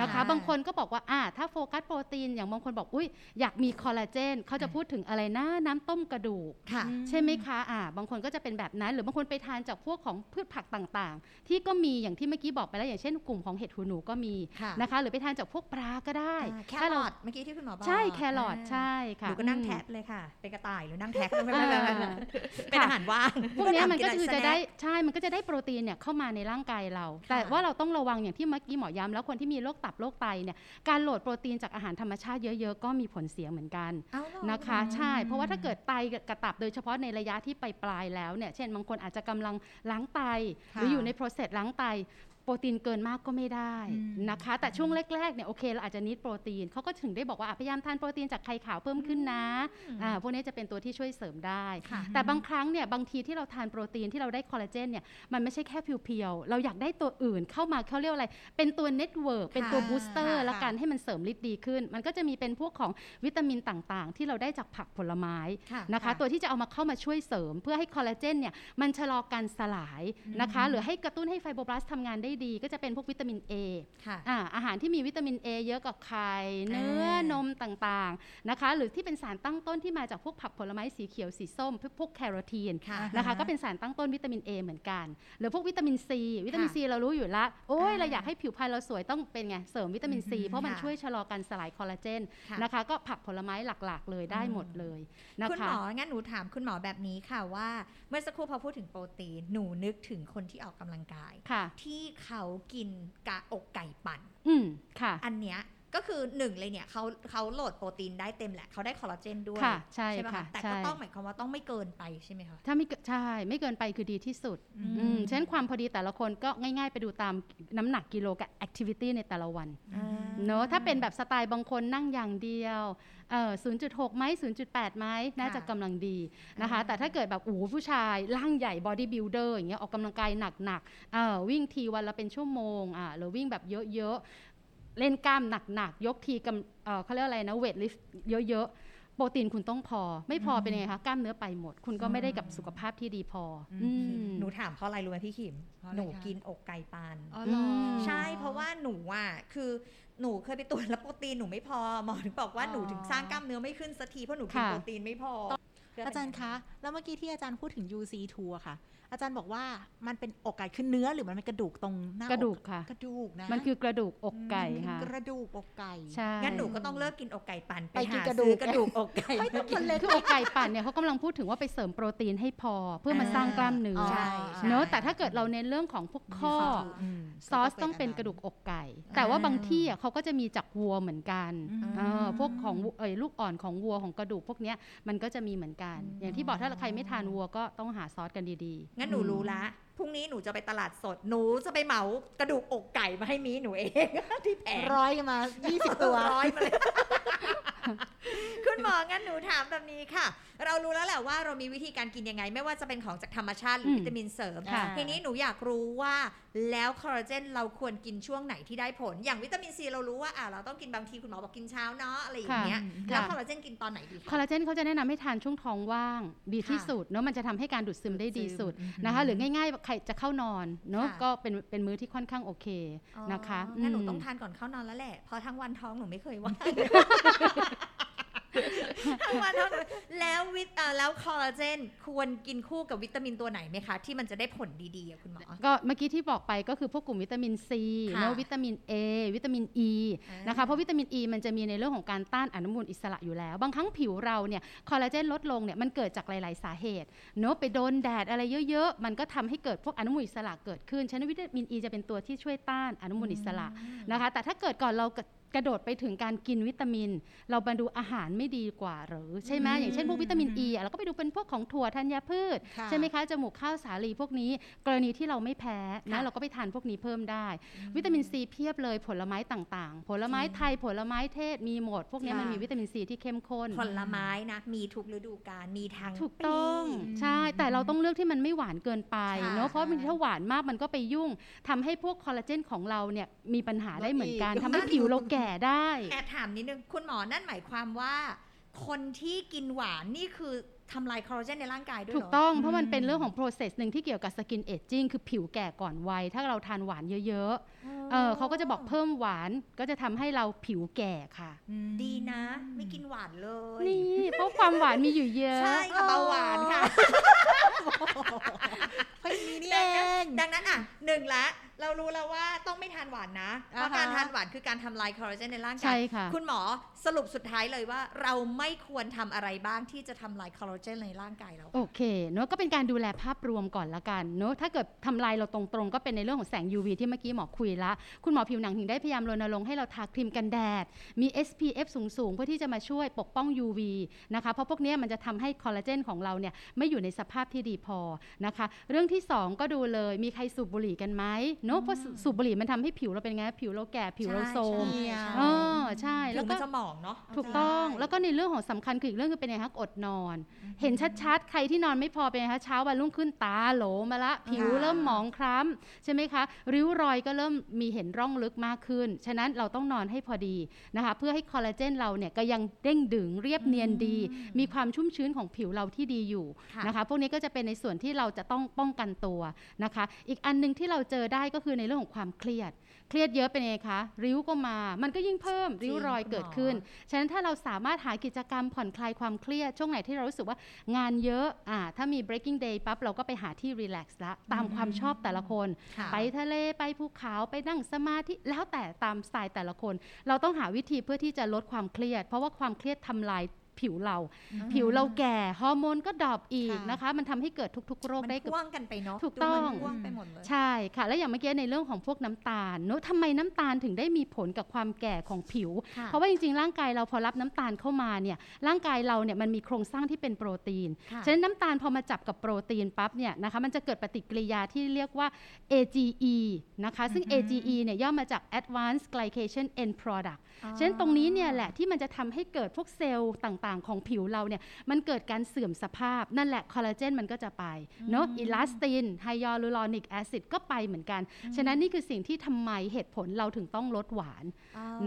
นะคะบางคนก็บอกว่าอ่ะถ้าโฟกัสโปรตีนอย่างบางคนบอกอุ้ยอยากมีคอลลาเจนเขาจะพูดถึงอะไรนะน้ำต้มกระดูกใช่ไหมคะอ่ะบางคนก็จะเป็นแบบนั้นหรือบางคนไปทานจากพวกของพืชผักต่างๆที่ก็มีอย่างที่เมื่อกี้บอกไปแล้วอย่างเช่นกลุ่มของเห็ดหูหนูก็มีนะคะหรือไปทานจากพวกปลาก็ได้แครอทเมื่อกี้ที่คุณหมอบอกใช่แครอทใช่ค่ะหนูก็นั่งแทะเลยค่ะเป็นกระต่ายหรือนั่งแทะเป็นอาหารว่างพวกนี้มันก็คือจะได้ใช่มันก็จะได้โปรตีนเนี่ยเข้ามาในร่างกายเราแต่ว่าเราต้องระวังอย่างที่เมื่อกี้หมอย้ำแล้วคนที่มีโรคตับโรคไตเนี่ยการโหลดโปรตีนจากอาหารธรรมชาติเยอะๆก็มีผลเสียเหมือนกันนะคะใช่เพราะว่าถ้าเกิดไตกระตับโดยเฉพาะในระยะที่ไปปลายแล้วเนี่ยเช่นบางคนอาจจะกำลังล้างไตหรืออยู่ใน process ล้างไตโปรตีนเกินมากก็ไม่ได้นะคะแต่ช่วงแรกๆเนี่ยโอเคเราอาจจะนิดโปรตีนเขาก็ถึงได้บอกว่าพยายามทานโปรตีนจากไข่ขาวเพิ่มขึ้นนะอ่าพวกนี้จะเป็นตัวที่ช่วยเสริมได้แต่บางครั้งเนี่ยบางทีที่เราทานโปรตีนที่เราได้คอลลาเจนเนี่ยมันไม่ใช่แค่เพียวๆเราอยากได้ตัวอื่นเข้ามาเขาเรียกอะไรเป็นตัวเน็ตเวิร์กเป็นตัวบูสเตอร์แล้วกันให้มันเสริมฤทธิ์ดีขึ้นมันก็จะมีเป็นพวกของวิตามินต่างๆที่เราได้จากผักผลไม้นะคะตัวที่จะเอามาเข้ามาช่วยเสริมเพื่อให้คอลลาเจนเนี่ยมันชะลอการสลายนะคะหรือให้กระตุ้นให้ไฟโบพลาสต์ทำงานได้ดีก็จะเป็นพวกวิตามิน A อ่าอาหารที่มีวิตามิน A เยอะกับไข่เนื้อนมต่างๆนะคะหรือที่เป็นสารตั้งต้นที่มาจากพวกผักผลไม้สีเขียวสีส้มพวกแคโรทีนนะคะก็เป็นสารตั้งต้นวิตามิน A เหมือนกันหรือพวกวิตามิน C วิตามิน C เรารู้อยู่ละโอ้ยเราอยากให้ผิวพรรณเราสวยต้องเป็นไงเสริมวิตามิน C เพราะมันช่วยชะลอการสลายคอลลาเจนนะคะก็ผักผลไม้หลักๆเลยได้หมดเลยนะคะคุณหมองั้นหนูถามคุณหมอแบบนี้ค่ะว่าเมื่อสักครู่พอพูดถึงโปรตีนหนูนึกถึงคนที่ออกกำลังกายที่เขากินกะอกไก่ปั่นอืมค่ะอันเนี้ยก็คือหนึ่งเลยเนี่ยเขาเขาโหลดโปรตีนได้เต็มแหละเขาได้คอลลาเจนด้วยใช่ไหมคะแต่ก็ต้องหมายความว่าต้องไม่เกินไปใช่ไหมคะถ้าไม่ใช่ไม่เกินไปคือดีที่สุดอืมฉะนั้นความพอดีแต่ละคนก็ง่ายๆไปดูตามน้ำหนักกิโลกับแอคทิวิตี้ในแต่ละวันเนอะถ้าเป็นแบบสไตล์บางคนนั่งอย่างเดียวเออ ศูนย์จุดหก ไหม ศูนย์จุดแปด ไหมน่าจะกำลังดีนะคะแต่ถ้าเกิดแบบโอ้ผู้ชายร่างใหญ่บอดี้บิลเดอร์อย่างเงี้ยออกกำลังกายหนักๆเออวิ่งทีวันละเป็นชั่วโมงอ่าหรือวิ่งแบบเยอะๆเล่นกล้ามหนักๆยกทีกับเออเขาเรียกอะไรนะเวทลิฟต์เยอะๆโปรตีนคุณต้องพอไม่พอเป็นไงคะกล้ามเนื้อไปหมดคุณก็ไม่ได้กับสุขภาพที่ดีพอหนูถามเพราะอะไรรู้ไหมพี่ขิมหนูกินอกไก่ปั่นใช่เพราะว่าหนูอ่ะคือหนูเคยไปตรวจแล้วโปรตีนหนูไม่พอหมอถึงบอกว่าหนูถึงสร้างกล้ามเนื้อไม่ขึ้นสักทีเพราะหนูกินโปรตีนไม่พออาจารย์คะแล้วเมื่อกี้ที่อาจารย์พูดถึง ยู ซี ทู อะค่ะอาจารย์บอกว่ามันเป็นอกไก่คือเนื้อหรือมันเป็นกระดูกตรงหน้าอกกระดูกค่ะกระดูกนะมันคือกระดูกอกไก่ค่ะกระดูกอกไก่ใช่งั้นหนูก็ต้องเลิกกินอกไก่ปั่นไปกินกระดูกกระดูกอกไก่ไม่ต้องกินเลยคืออกไก่ปั่นเนี่ยเขากำลังพูดถึงว่าไปเสริมโปรตีนให้พอเพื่อมาสร้างกล้ามเนื้อเนอะแต่ถ้าเกิดเราเน้นเรื่องของพวกข้อซอสต้องเป็นกระดูกอกไก่แต่ว่าบางที่อ่ะเขาก็จะมีจากวัวเหมือนกันพวกของเอ่ยลูกอ่อนของวัวของกระดูกพวกเนี้ยมันก็จะมีเหมือนกันอย่างที่บอกถ้าใครไม่ทานวัวก็ต้องหาซอสกันดีๆงั้นหนูรู้ละพรุ่งนี้หนูจะไปตลาดสดหนูจะไปเหมากระดูกอกไก่มาให้มีหนูเองที่แผงร้อยมายี่สิบตัวร้อยมาเลยคุณหมองั้นหนูถามแบบนี้ค่ะเรารู้แล้วแหละว่าเรามีวิธีการกินยังไงไม่ว่าจะเป็นของจากธรรมชาติหรือวิตามินเสริมทีนี้หนูอยากรู้ว่าแล้วคอลลาเจนเราควรกินช่วงไหนที่ได้ผลอย่างวิตามินซีเรารู้ว่าอ่ะเราต้องกินบางทีคุณหมอบอกกินเช้าเนาะอะไรอย่างเงี้ยแล้วคอลลาเจนกินตอนไหนดีคอลลาเจนเขาจะแนะนำให้ทานช่วงท้องว่างดีที่สุดเนาะมันจะทำให้การดูดซึมได้ดีสุดนะคะหรือง่ายๆใครจะเข้านอนเนาะก็เป็นเป็นมื้อที่ค่อนข้างโอเคนะคะงั้นหนูต้องทานก่อนเข้านอนแล้วแหละเพราะทั้งวันท้องหนูไม่เคยว่าง ทั้งวันทั้งวันแล้ววิตแล้วคอลลาเจนควรกินคู่กับวิตามินตัวไหนไหมคะที่มันจะได้ผลดีๆคุณหมอก็เมื่อกี้ที่บอกไปก็คือพวกกลุ่มวิตามิน C แล้ววิตามิน A วิตามิน E นะคะเพราะวิตามิน E มันจะมีในเรื่องของการต้านอนุมูลอิสระอยู่แล้วบางครั้งผิวเราเนี่ยคอลลาเจนลดลงเนี่ยมันเกิดจากหลายๆสาเหตุเนาะไปโดนแดดอะไรเยอะๆมันก็ทำให้เกิดพวกอนุมูลอิสระเกิดขึ้นฉะนั้นวิตามิน E จะเป็นตัวที่ช่วยต้านอนุมูลอิสระนะคะแต่ถ้าเกิดก่อนเรากระโดดไปถึงการกินวิตามินเรามาดูอาหารไม่ดีกว่าหรือใช่ไหมอย่างเช่นพวกวิตามิน E เราก็ไปดูเป็นพวกของถั่วธัญพืชใช่ไหมคะจมูกข้าวสาลีพวกนี้กรณีที่เราไม่แพ้นะเราก็ไปทานพวกนี้เพิ่มได้วิตามิน C เพียบเลยผลไม้ต่างๆผลไม้ไทยผลไม้เทศมีหมดพวกนี้มันมีวิตามิน C ที่เข้มข้นผลไม้นะมีทุกฤดูกาลมีทางถูกต้องใช่แต่เราต้องเลือกที่มันไม่หวานเกินไปเนาะเพราะถ้าหวานมากมันก็ไปยุ่งทำให้พวกคอลลาเจนของเราเนี่ยมีปัญหาได้เหมือนกันทำให้ผิวเราแก่ได้แอบถามนิดนึงคุณหมอนั่นหมายความว่าคนที่กินหวานนี่คือทำลายคอลลาเจนในร่างกายด้วยเหรอถูกต้องเพราะมันเป็นเรื่องของ process นึงที่เกี่ยวกับ skin aging คือผิวแก่ก่อนวัยถ้าเราทานหวานเยอะๆเออเขาก็จะบอกเพิ่มหวานก็จะทำให้เราผิวแก่ค่ะดีนะไม่กินหวานเลยนี่ เพราะความหวานมีอยู่เยอะใช่ค่ะเบาหวานค่ะเฮ้ยมีนี่เองดังนั้นอ่ะหนึ่งละเรารู้แล้วว่าต้องไม่ทานหวานนะเพราะการทานหวานคือการทำลายคอลลาเจนในร่างกายคุณหมอสรุปสุดท้ายเลยว่าเราไม่ควรทำอะไรบ้างที่จะทำลายคอลลาเจนในร่างกายเราโอเคเนอะก็เป็นการดูแลภาพรวมก่อนละกันเนอะถ้าเกิดทำลายเราตรงๆก็เป็นในเรื่องของแสง ยู วี ที่เมื่อกี้หมอคุยละคุณหมอผิวหนังถึงได้พยายามรณรงค์ให้เราทาครีมกันแดดมี เอส พี เอฟ สูงๆเพื่อที่จะมาช่วยปกป้อง ยู วี นะคะเพราะพวกนี้มันจะทำให้คอลลาเจนของเราเนี่ยไม่อยู่ในสภาพที่ดีพอนะคะเรื่องที่สองก็ดูเลยมีใครสูบบุหรี่กันไหมเนาะเพราะสูบบุหรี่มันทำให้ผิวเราเป็นไงผิวเราแก่ผิวเราโทรมเออใช่แล้วก็สมองเนาะถูกต้องแล้วก็ในเรื่องของสำคัญคืออีกเรื่องคือเป็นไงคะอดนอนเห็นชัดๆใครที่นอนไม่พอเป็นไงคะเช้าวันรุ่งขึ้นตาโหลมาละผิวเริ่มหมองคล้ำใช่ไหมคะริ้วรอยก็เริ่มมีเห็นร่องลึกมากขึ้นฉะนั้นเราต้องนอนให้พอดีนะคะเพื่อให้คอลลาเจนเราเนี่ยก็ยังเด้งดึงเรียบเนียนดีมีความชุ่มชื้นของผิวเราที่ดีอยู่นะคะพวกนี้ก็จะเป็นในส่วนที่เราจะต้องป้องกันตัวนะคะอีกอันนึงที่เราเจอได้ก็คือในเรื่องของความเครียดเครียดเยอะเป็นไงคะริ้วก็มามันก็ยิ่งเพิ่มริ้วรอยเกิดขึ้นฉะนั้นถ้าเราสามารถหากิจกรรมผ่อนคลายความเครียดช่วงไหนที่เรารู้สึกว่างานเยอะอ่าถ้ามี breaking day ปั๊บเราก็ไปหาที่ relax ละตามความชอบแต่ละคนไปทะเลไปภูเขาไปนั่งสมาธิแล้วแต่ตามสไตล์แต่ละคนเราต้องหาวิธีเพื่อที่จะลดความเครียดเพราะว่าความเครียดทำลายผิวเราผิวเราแก่ฮอร์โมนก็ดรอปอีกนะคะมันทำให้เกิดทุกๆโรคได้มันว่างกันไปเนาะถูกต้องมันว่างไปหมดเลยใช่ค่ะแล้วอย่างเมื่อกี้ในเรื่องของพวกน้ำตาลเนาะทำไมน้ำตาลถึงได้มีผลกับความแก่ของผิวเพราะว่าจริงๆร่างกายเราพอรับน้ำตาลเข้ามาเนี่ยร่างกายเราเนี่ยมันมีโครงสร้างที่เป็นโปรตีนฉะนั้นน้ำตาลพอมาจับกับโปรตีนปั๊บเนี่ยนะคะมันจะเกิดปฏิกิริยาที่เรียกว่า เอ จี อี นะคะซึ่ง เอ จี อี เนี่ยย่อมาจาก Advanced Glycation End Product ฉะนั้นตรงนี้เนี่ยแหละที่มันจะทำให้เกิดพวกเซลล์ต่างของผิวเราเนี่ยมันเกิดการเสื่อมสภาพนั่นแหละคอลลาเจนมันก็จะไปเนาะอิลาสตินไฮยาลูรอนิกแอซิดก็ไปเหมือนกันฉะนั้นนี่คือสิ่งที่ทำไมเหตุผลเราถึงต้องลดหวาน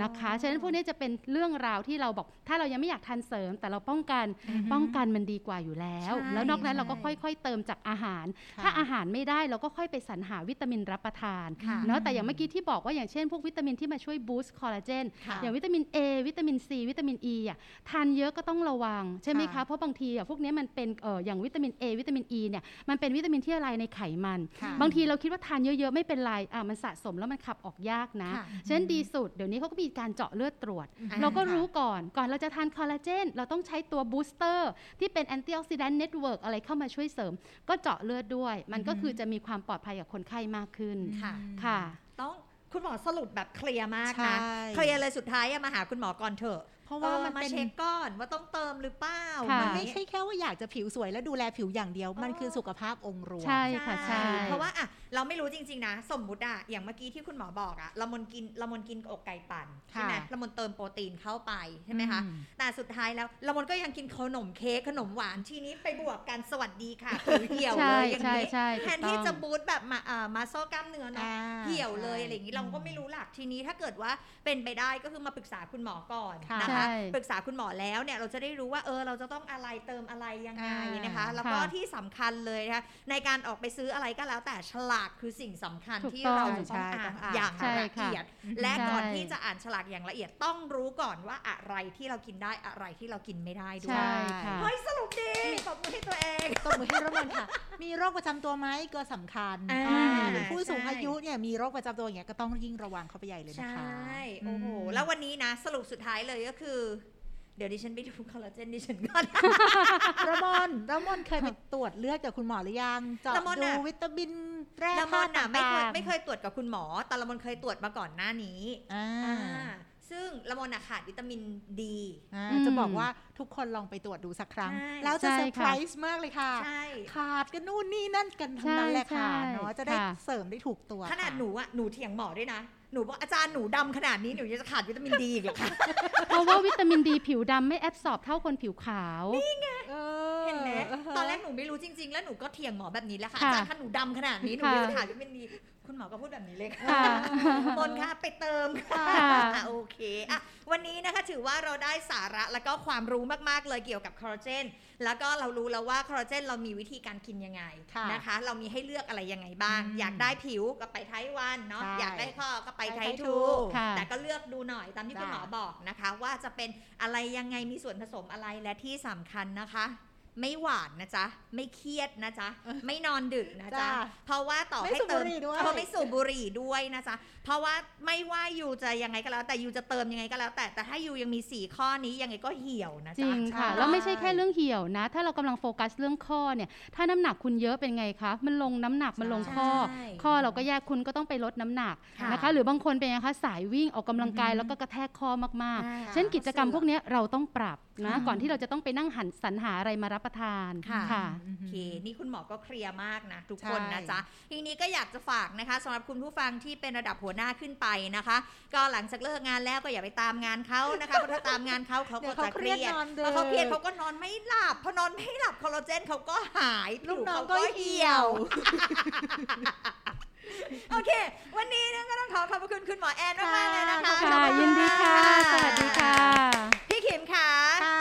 นะคะฉะนั้นพวกนี้จะเป็นเรื่องราวที่เราบอกถ้าเรายังไม่อยากทานเสริมแต่เราป้องกันป้องกันมันดีกว่าอยู่แล้วแล้วนอกนั้นเราก็ค่อยๆเติมจากอาหารถ้าอาหารไม่ได้เราก็ค่อยไปสรรหาวิตามินรับประทานเนาะแต่อย่างเมื่อกี้ที่บอกว่าอย่างเช่นพวกวิตามินที่มาช่วยบูสต์คอลลาเจนอย่างวิตามิน A วิตามิน C วิตามิน E อ่ะทานเยอะก็ต้องระวังใช่ไหมคะเพราะบางทีพวกนี้มันเป็น อ, อย่างวิตามิน A วิตามิน E เนี่ยมันเป็นวิตามินที่อะไรในไขมันบางทีเราคิดว่าทานเยอะๆไม่เป็นไรอ่ะมันสะสมแล้วมันขับออกยากนะฉะนั้นดีสุดเดี๋ยวนี้เขาก็มีการเจาะเลือดตรวจเราก็รู้ก่อนก่อนเราจะทานคอลลาเจนเราต้องใช้ตัวบูสเตอร์ที่เป็นแอนตี้ออกซิแดนต์เน็ตเวิร์กอะไรเข้ามาช่วยเสริมก็เจาะเลือดด้วยมันก็คือจะมีความปลอดภัยกับคนไข้มากขึ้นค่ะต้องคุณหมอสรุปแบบเคลียร์มากนะเคลียร์เลยสุดท้ายมาหาคุณหมอก่อนเถอะเพราะว่ามันมาเช็คก่อนว่าต้องเติมหรือเปล่ามันไม่ใช่แค่ว่าอยากจะผิวสวยและดูแลผิวอย่างเดียวมันคือสุขภาพองค์รวมใช่ค่ะใช่เพราะว่าอ่ะเราไม่รู้จริงๆนะสมมุติอ่ะอย่างเมื่อกี้ที่คุณหมอบอกอ่ะละมนกินละมนกินอกไก่ปั่นใช่ไหมละมนเติมโปรตีนเข้าไปใช่ไหมคะแต่สุดท้ายแล้วละมนก็ยังกินขนมเค้กขนมหวานทีนี้ไปบวกกันสวัสดีค่ะผิวเหี่ยวเลยอย่างนี้แทนที่จะบูสต์แบบมาอ่ามาโซ่กล้ามเนื้อเนาะเหี่ยวเลยอะไรอย่างนี้เราก็ไม่รู้หลักทีนี้ถ้าเกิดว่าเป็นไปได้ก็คือมาปรึกษาคุณหมอก่อนปรึกษาคุณหมอแล้วเนี่ยเราจะได้รู้ว่าเออเราจะต้องอะไรเติมอะไรยังไงนะคะแล้วก็ที่สำคัญเลยนะคะในการออกไปซื้ออะไรก็แล้วแต่ฉลากคือสิ่งสำคัญที่เราจะต้องอ่านอย่างไร ละเอียดและก่อนที่จะอ่านฉลากอย่างละเอียดต้องรู้ก่อนว่าอะไรที่เรากินได้อะไรที่เรากินไม่ได้ด้วยเฮ้ยสรุปดีตบมือให้ตัวเองตบมือให้ร่วมกันค่ะมีโรคประจำตัวไหมก็สำคัญผู้สูงอายุเนี่ยมีโรคประจำตัวอย่างเงี้ยก็ต้องยิ่งระวังเข้าไปใหญ่เลยนะคะใช่โอ้โหแล้ววันนี้นะสรุปสุดท้ายเลยก็คือเดี๋ยวดิฉันไปดูคอลลาเจนดิฉันก่อนระมอนระมอนเคยไปตรวจเลือดกับคุณหมอหรือยังเจาะดูวิตามินแร่ธาตุระมอนน่ะไม่เคยไม่เคยตรวจกับคุณหมอแต่ระมอนเคยตรวจมาก่อนหน้านี้ซึ่งละมอนขาดวิตามินดีจะบอกว่าทุกคนลองไปตรวจดูสักครั้งแล้วจะเซอร์ไพรส์มากเลยค่ะขาดกันนู่นนี่นั่นกันทั้งนั้นแหละค่ะเนาะจะได้เสริมได้ถูกตัวขนาดหนูอ่ะหนูเถียงหมอด้วยนะหนูบอกอาจารย์หนูดำขนาดนี้หนูยังจะขาดวิตามินดีอีกเหรอคะเพราะว่าวิตามินดีผิวดำไม่แอบสอบเท่าคนผิวขาวนี่ไงเห็นไหมตอนแรกหนูไม่รู้จริงๆแล้วหนูก็เถียงหมอแบบนี้แล้วค่ะอาจารย์คะหนูดำขนาดนี้หนูยังจะขาดวิตามินดีคุณหมอก็พูดแบบนี้เลยค่ะมนค่ะไปเติมค่ะโอเคอ่ะวันนี้นะคะถือว่าเราได้สาระแล้วก็ความรู้มากๆเลยเกี่ยวกับคอลลาเจนแล้วก็เรารู้แล้วว่าคอลลาเจนเรามีวิธีการกินยังไงนะคะเรามีให้เลือกอะไรยังไงบ้างอยากได้ผิวก็ไปไทยวันเนาะอยากได้ข้อก็ไปไทยทูแต่ก็เลือกดูหน่อยตามที่คุณหมอบอกนะคะว่าจะเป็นอะไรยังไงมีส่วนผสมอะไรและที่สำคัญนะคะไม่หวานนะจ๊ะไม่เครียดนะจ๊ะไม่นอนดึกนะจ๊ะเพราะว่าต่อให้เติมเพราะไม่สูบบุหรี่ด้วยนะจ๊ะเพราะว่าไม่ว่าอยู่จะยังไงก็แล้วแต่อยู่จะเติมยังไงก็แล้วแต่แต่ถ้าอยู่ยังมีสี่ข้อนี้ยังไงก็เหี่ยวนะจ๊ะจริงค่ะแล้วไม่ใช่แค่เรื่องเหี่ยวนะถ้าเรากำลังโฟกัสเรื่องข้อเนี่ยถ้าน้ำหนักคุณเยอะเป็นไงคะมันลงน้ำหนักมันลงข้อข้อเราก็แยกคุณก็ต้องไปลดน้ำหนักนะคะหรือบางคนเป็นไงคะสายวิ่งออกกำลังกายแล้วก็กระแทกข้อมากๆเช่นกิจกรรมพวกนี้เราต้องปรับนะก่อนที่เราจะต้องไปนั่งหันสรรหาอะไรมารับประทานค่ะโอเคนี่คุณหมอก็เคลียร์มากนะทุกคนนะจ๊ะทีนี้ก็อยากจะฝากนะคะสำหรับคุณผู้ฟังที่เป็นระดับหัวหน้าขึ้นไปนะคะก็หลังจากเลิกงานแล้วก็อย่าไปตามงานเขานะคะเพราะถ้าตามงานเขาเขาก็จะเครียดพอเขาเครียดเขาก็นอนไม่หลับพอนอนไม่หลับคอลลาเจนเขาก็หายลูกน้องก็เหี่ยวโอเควันนี้นะก็ต้องขอขอบคุณคุณหมอแอนมากเลยนะคะยินดีค่ะสวัสดีค่ะพี่เข็มค่ะ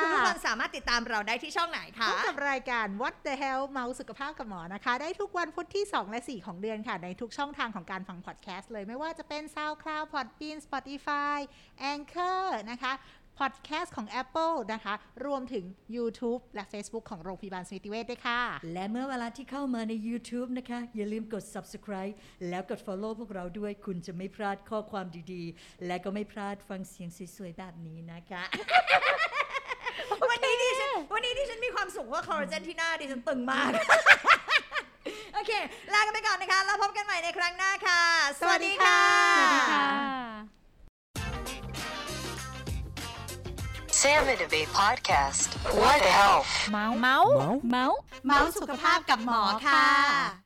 คุณผู้ฟังสามารถติดตามเราได้ที่ช่องไหนคะพบกับรายการ What the Health เมาสุขภาพกับหมอนะคะได้ทุกวันพุธที่สองและสี่ของเดือนค่ะในทุกช่องทางของการฟังพอดแคสต์เลยไม่ว่าจะเป็น SoundCloud Podbean Spotify Anchor นะคะพอดแคสต์ของ Apple นะคะรวมถึง YouTube และ Facebook ของโรงพยาบาลสมิติเวชด้วยค่ะและเมื่อเวลาที่เข้ามาใน YouTube นะคะอย่าลืมกด Subscribe แล้วกด Follow พวกเราด้วยคุณจะไม่พลาดข้อความดีๆและก็ไม่พลาดฟังเสียงสวยๆแบบนี้นะคะ okay. วันนี้ดิฉันวันนี้ดิฉันมีความสุขว่าคอลลาเจนที่หน้าดิฉันตึงมาก โอเคลากันไปก่อนนะคะแล้วพบกันใหม่ในครั้งหน้าค่ะสวัสดีค่ะสวัสดีค่ะSam and Abe Podcast What the Health เมาเมาเมาเมาสุขภาพกับหมอค่ะ